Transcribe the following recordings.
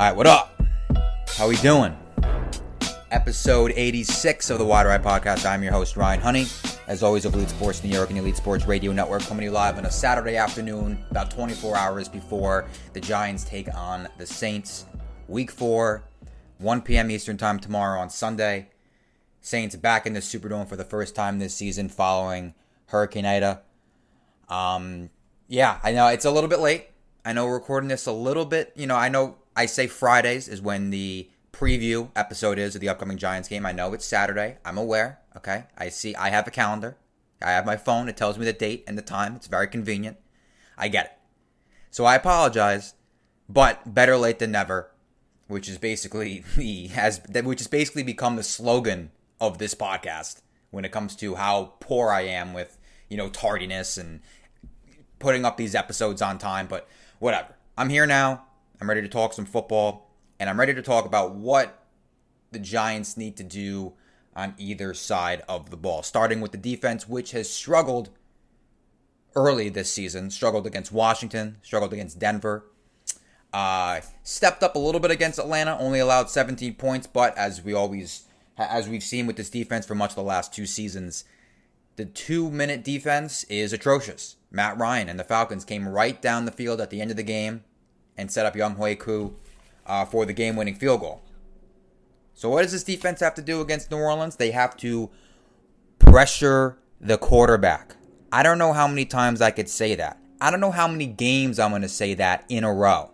All right, what up? How we doing? Episode 86 of the Wide Right Podcast. I'm your host, Ryan Honey, as always of Elite Sports New York and Elite Sports Radio Network, coming to you live on a Saturday afternoon, about 24 hours before the Giants take on the Saints. Week 4, 1 p.m. Eastern Time tomorrow on Sunday. Saints back in the Superdome for the first time this season following Hurricane Ida. Yeah, I know it's a little bit late. I know we're recording this a little bit, I know... I say Fridays is when the preview episode is of the upcoming Giants game. I know it's Saturday. I'm aware, okay? I have a calendar. I have my phone. It tells me the date and the time. It's very convenient. I get it. So I apologize, but better late than never, which is basically become the slogan of this podcast when it comes to how poor I am with, tardiness and putting up these episodes on time, but whatever. I'm here now. I'm ready to talk some football, and I'm ready to talk about what the Giants need to do on either side of the ball, starting with the defense, which has struggled early this season, struggled against Washington, struggled against Denver, stepped up a little bit against Atlanta, only allowed 17 points, but as we've seen with this defense for much of the last two seasons, the 2-minute defense is atrocious. Matt Ryan and the Falcons came right down the field at the end of the game and set up Younghoe Koo for the game-winning field goal. So what does this defense have to do against New Orleans? They have to pressure the quarterback. I don't know how many times I could say that. I don't know how many games I'm going to say that in a row.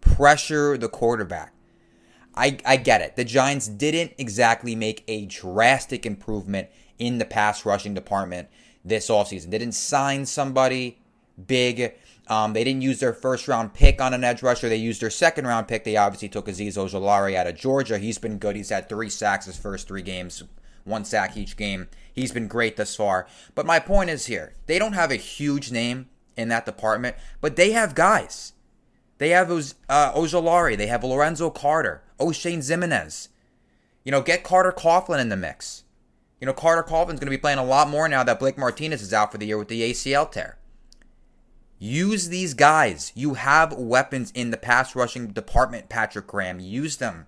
Pressure the quarterback. I get it. The Giants didn't exactly make a drastic improvement in the pass rushing department this offseason. They didn't sign somebody big. They didn't use their first-round pick on an edge rusher. They used their second-round pick. They obviously took Aziz Ojolari out of Georgia. He's been good. He's had 3 sacks his first 3 games, 1 sack each game. He's been great thus far. But my point is here, they don't have a huge name in that department, but they have guys. They have Ojolari. They have Lorenzo Carter, O'Shane Zimenez. Get Carter Coughlin in the mix. Carter Coughlin's going to be playing a lot more now that Blake Martinez is out for the year with the ACL tear. Use these guys. You have weapons in the pass rushing department, Patrick Graham. Use them.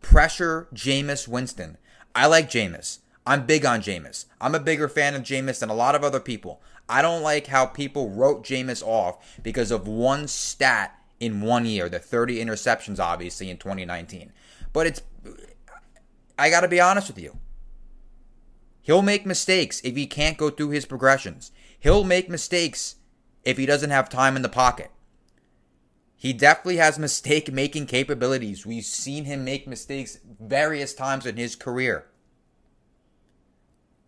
Pressure Jameis Winston. I like Jameis. I'm big on Jameis. I'm a bigger fan of Jameis than a lot of other people. I don't like how people wrote Jameis off because of one stat in one year, the 30 interceptions, obviously, in 2019. But I got to be honest with you. He'll make mistakes if he can't go through his progressions. He'll make mistakes if he doesn't have time in the pocket. He definitely has mistake-making capabilities. We've seen him make mistakes various times in his career.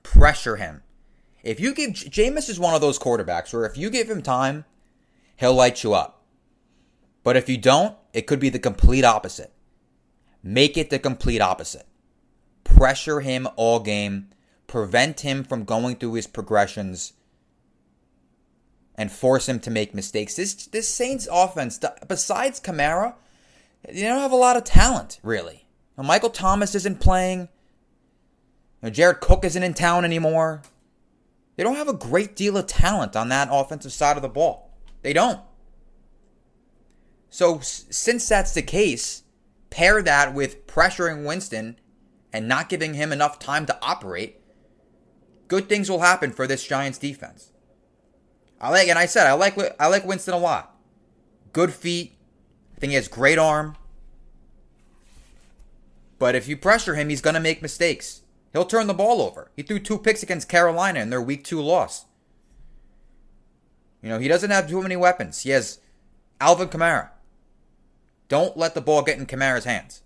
Pressure him. If you give... Jameis is one of those quarterbacks where if you give him time, he'll light you up. But if you don't, it could be the complete opposite. Make it the complete opposite. Pressure him all game. Prevent him from going through his progressions and force him to make mistakes. This Saints offense, besides Kamara, they don't have a lot of talent, really. Now, Michael Thomas isn't playing. Jared Cook isn't in town anymore. They don't have a great deal of talent on that offensive side of the ball. They don't. So since that's the case, pair that with pressuring Winston and not giving him enough time to operate, good things will happen for this Giants defense. I like Winston a lot. Good feet. I think he has great arm. But if you pressure him, he's going to make mistakes. He'll turn the ball over. He threw 2 picks against Carolina in their Week 2 loss. You know, he doesn't have too many weapons. He has Alvin Kamara. Don't let the ball get in Kamara's hands.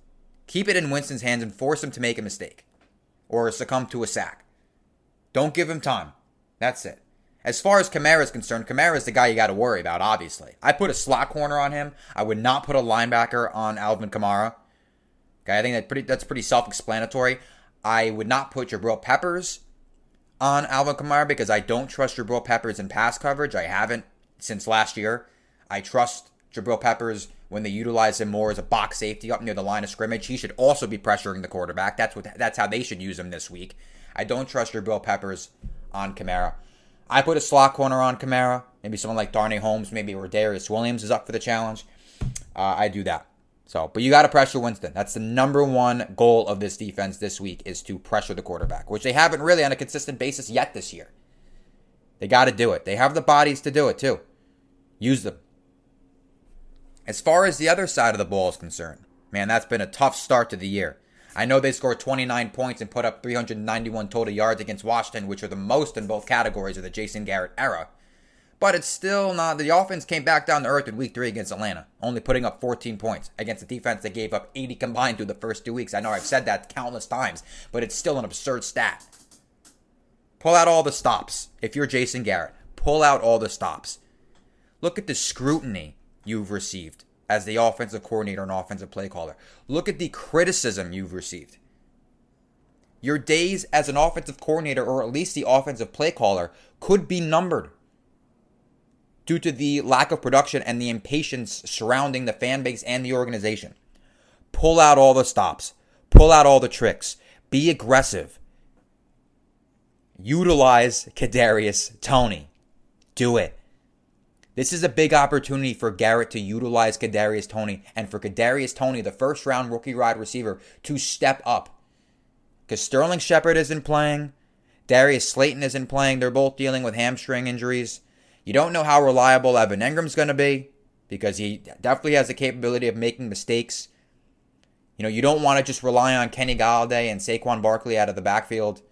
Keep it in Winston's hands and force him to make a mistake or succumb to a sack. Don't give him time. That's it. As far as Kamara is concerned, Kamara is the guy you got to worry about, obviously. I put a slot corner on him. I would not put a linebacker on Alvin Kamara. Okay, I think that's pretty self-explanatory. I would not put Jabril Peppers on Alvin Kamara because I don't trust Jabril Peppers in pass coverage. I haven't since last year. I trust Jabril Peppers when they utilize him more as a box safety up near the line of scrimmage. He should also be pressuring the quarterback. That's how they should use him this week. I don't trust Jabril Peppers on Kamara. I put a slot corner on Kamara. Maybe someone like Darney Holmes, maybe Rodarius Williams is up for the challenge. I do that. So, but you got to pressure Winston. That's the number one goal of this defense this week is to pressure the quarterback, which they haven't really on a consistent basis yet this year. They got to do it. They have the bodies to do it too. Use them. As far as the other side of the ball is concerned, man, that's been a tough start to the year. I know they scored 29 points and put up 391 total yards against Washington, which are the most in both categories of the Jason Garrett era. But it's still not. The offense came back down to earth in Week 3 against Atlanta, only putting up 14 points against a defense that gave up 80 combined through the first 2 weeks. I know I've said that countless times, but it's still an absurd stat. Pull out all the stops. If you're Jason Garrett, pull out all the stops. Look at the scrutiny you've received as the offensive coordinator and offensive play caller. Look at the criticism you've received. Your days as an offensive coordinator, or at least the offensive play caller, could be numbered due to the lack of production and the impatience surrounding the fan base and the organization. Pull out all the stops. Pull out all the tricks. Be aggressive. Utilize Kadarius Toney. Do it. This is a big opportunity for Garrett to utilize Kadarius Toney and for Kadarius Toney, the first-round rookie-wide receiver, to step up. Because Sterling Shepard isn't playing. Darius Slayton isn't playing. They're both dealing with hamstring injuries. You don't know how reliable Evan Ingram's going to be because he definitely has the capability of making mistakes. You know, you don't want to just rely on Kenny Galladay and Saquon Barkley out of the backfield.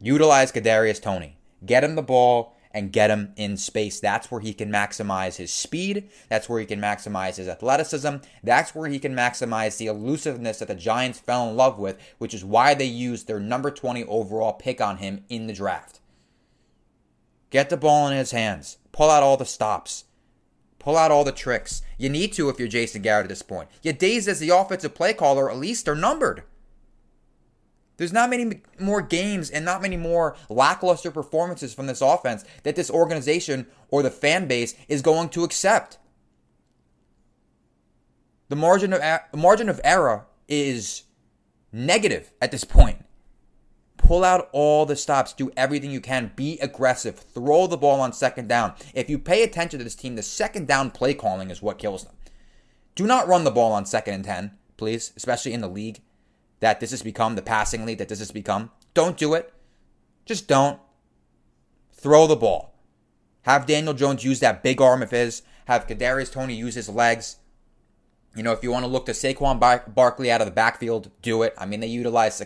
Utilize Kadarius Toney. Get him the ball and get him in space. That's where he can maximize his speed. That's where he can maximize his athleticism. That's where he can maximize the elusiveness that the Giants fell in love with, which is why they used their number 20 overall pick on him in the draft. Get the ball in his hands. Pull out all the stops. Pull out all the tricks. You need to if you're Jason Garrett at this point. Your days as the offensive play caller, at least, are numbered. There's not many more games and not many more lackluster performances from this offense that this organization or the fan base is going to accept. The margin of error is negative at this point. Pull out all the stops. Do everything you can. Be aggressive. Throw the ball on second down. If you pay attention to this team, the second down play calling is what kills them. Do not run the ball on 2nd and 10, please, especially in the league that this has become, the passing league that this has become. Don't do it. Just don't. Throw the ball. Have Daniel Jones use that big arm of his. Have Kadarius Toney use his legs. You know, if you want to look to Saquon Barkley out of the backfield, do it. I mean, they utilized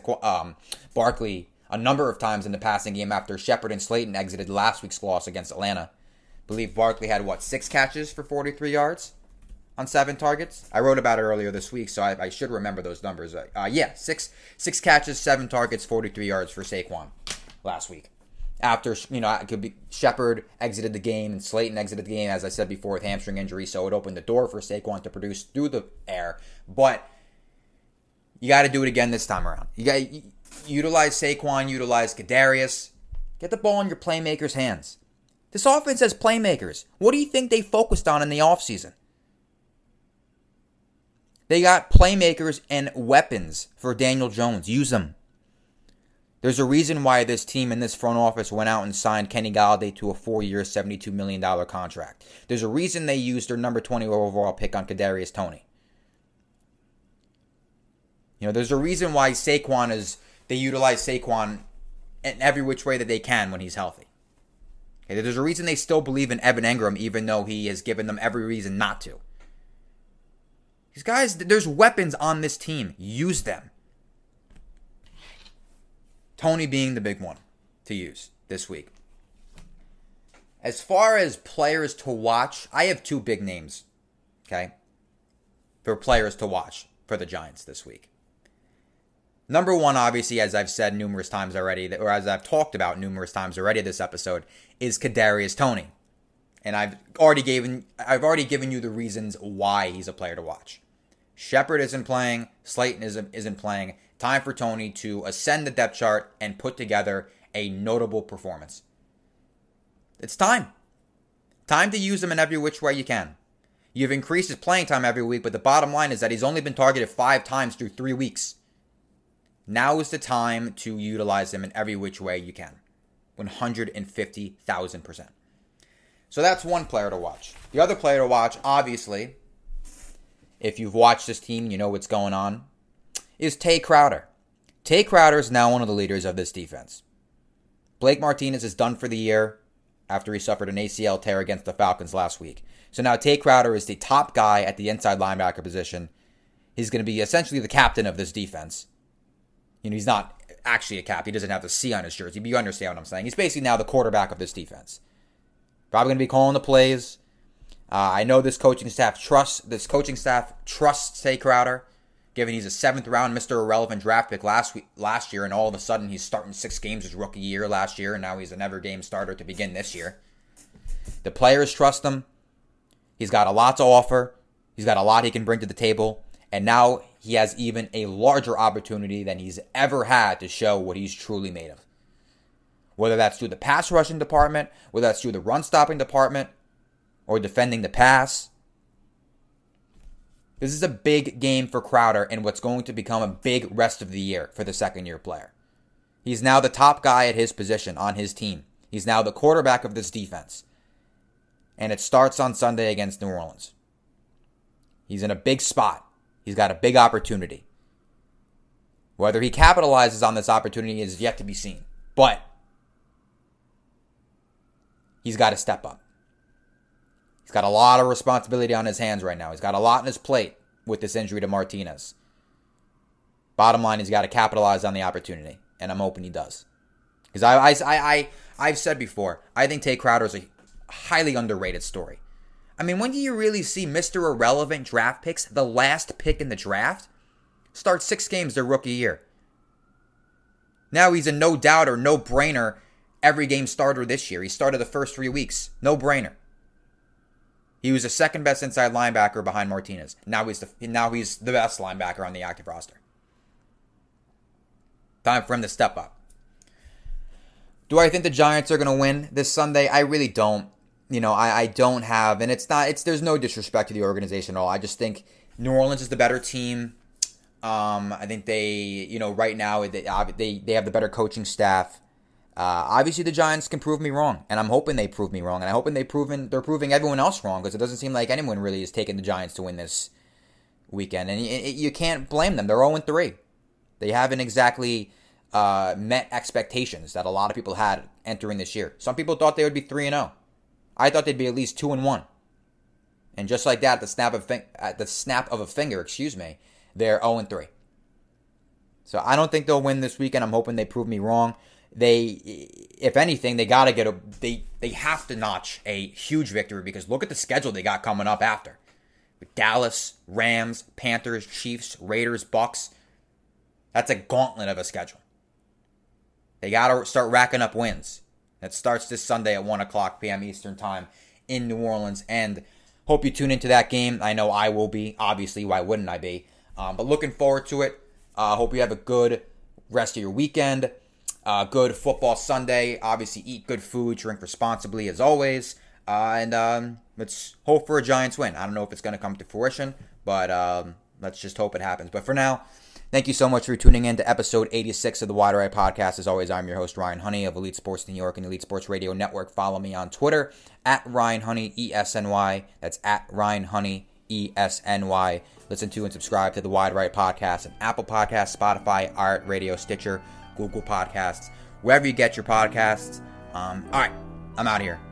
Barkley a number of times in the passing game after Shepard and Slayton exited last week's loss against Atlanta. I believe Barkley had, 6 catches for 43 yards on 7 targets? I wrote about it earlier this week, so I should remember those numbers. Six catches, 7 targets, 43 yards for Saquon last week. After, Shepard exited the game and Slayton exited the game, as I said before, with hamstring injury, so it opened the door for Saquon to produce through the air. But you got to do it again this time around. You got to utilize Saquon, utilize Kadarius. Get the ball in your playmakers' hands. This offense has playmakers. What do you think they focused on in the offseason? They got playmakers and weapons for Daniel Jones. Use them. There's a reason why this team and this front office went out and signed Kenny Galladay to a 4-year, $72 million contract. There's a reason they used their number 20 overall pick on Kadarius Toney. You know, there's a reason why they utilize Saquon in every which way that they can when he's healthy. Okay, there's a reason they still believe in Evan Ingram, even though he has given them every reason not to. These guys, there's weapons on this team. Use them. Toney being the big one to use this week. As far as players to watch, I have two big names, okay, for players to watch for the Giants this week. Number one, obviously, as I've said numerous times already, or as I've talked about numerous times already this episode, is Kadarius Toney. And I've already given you the reasons why he's a player to watch. Shepard isn't playing. Slayton isn't playing. Time for Toney to ascend the depth chart and put together a notable performance. It's time. Time to use him in every which way you can. You've increased his playing time every week, but the bottom line is that he's only been targeted 5 times through 3 weeks. Now is the time to utilize him in every which way you can. 150,000%. So that's one player to watch. The other player to watch, obviously, if you've watched this team, you know what's going on, is Tay Crowder. Tay Crowder is now one of the leaders of this defense. Blake Martinez is done for the year after he suffered an ACL tear against the Falcons last week. So now Tay Crowder is the top guy at the inside linebacker position. He's going to be essentially the captain of this defense. You know, he's not actually a cap. He doesn't have the C on his jersey, but you understand what I'm saying. He's basically now the quarterback of this defense. Probably going to be calling the plays. I know this coaching staff trusts Tay Crowder, given he's a 7th round Mr. Irrelevant draft pick last year, and all of a sudden he's starting 6 games his rookie year last year, and now he's an ever-game starter to begin this year. The players trust him. He's got a lot to offer. He's got a lot he can bring to the table, and now he has even a larger opportunity than he's ever had to show what he's truly made of. Whether that's through the pass rushing department, whether that's through the run stopping department, or defending the pass. This is a big game for Crowder and what's going to become a big rest of the year for the second-year player. He's now the top guy at his position on his team. He's now the quarterback of this defense. And it starts on Sunday against New Orleans. He's in a big spot. He's got a big opportunity. Whether he capitalizes on this opportunity is yet to be seen. But he's got to step up. He's got a lot of responsibility on his hands right now. He's got a lot on his plate with this injury to Martinez. Bottom line, he's got to capitalize on the opportunity, and I'm hoping he does. Because I've said before, I think Tay Crowder is a highly underrated story. I mean, when do you really see Mr. Irrelevant draft picks, the last pick in the draft, start 6 games their rookie year? Now he's a no-doubter, no-brainer every-game starter this year. He started the first 3 weeks. No-brainer. He was the second best inside linebacker behind Martinez. Now he's the best linebacker on the active roster. Time for him to step up. Do I think the Giants are going to win this Sunday? I really don't. You know, I don't have, and there's no disrespect to the organization at all. I just think New Orleans is the better team. I think right now they have the better coaching staff. Obviously, the Giants can prove me wrong, and I'm hoping they prove me wrong, and I'm hoping they're proving everyone else wrong, because it doesn't seem like anyone really is taking the Giants to win this weekend, and you can't blame them. They're 0-3. They haven't exactly met expectations that a lot of people had entering this year. Some people thought they would be 3-0. I thought they'd be at least 2-1, and just like that, at the snap of a finger, they're 0-3. So I don't think they'll win this weekend. I'm hoping they prove me wrong. They have to notch a huge victory, because look at the schedule they got coming up after. With Dallas, Rams, Panthers, Chiefs, Raiders, Bucks. That's a gauntlet of a schedule. They got to start racking up wins. That starts this Sunday at 1 o'clock p.m. Eastern Time in New Orleans. And hope you tune into that game. I know I will be. Obviously, why wouldn't I be? But looking forward to it. Hope you have a good rest of your weekend. Good football Sunday. Obviously, eat good food, drink responsibly as always. And let's hope for a Giants win. I don't know if it's going to come to fruition, but let's just hope it happens. But for now, thank you so much for tuning in to episode 86 of the Wide Right Podcast. As always, I'm your host, Ryan Honey of Elite Sports New York and Elite Sports Radio Network. Follow me on Twitter, at Ryan Honey, ESNY. That's at Ryan Honey, ESNY. Listen to and subscribe to the Wide Right Podcast on Apple Podcasts, Spotify, iHeartRadio, Stitcher, Google Podcasts, wherever you get your podcasts. All right, I'm out of here.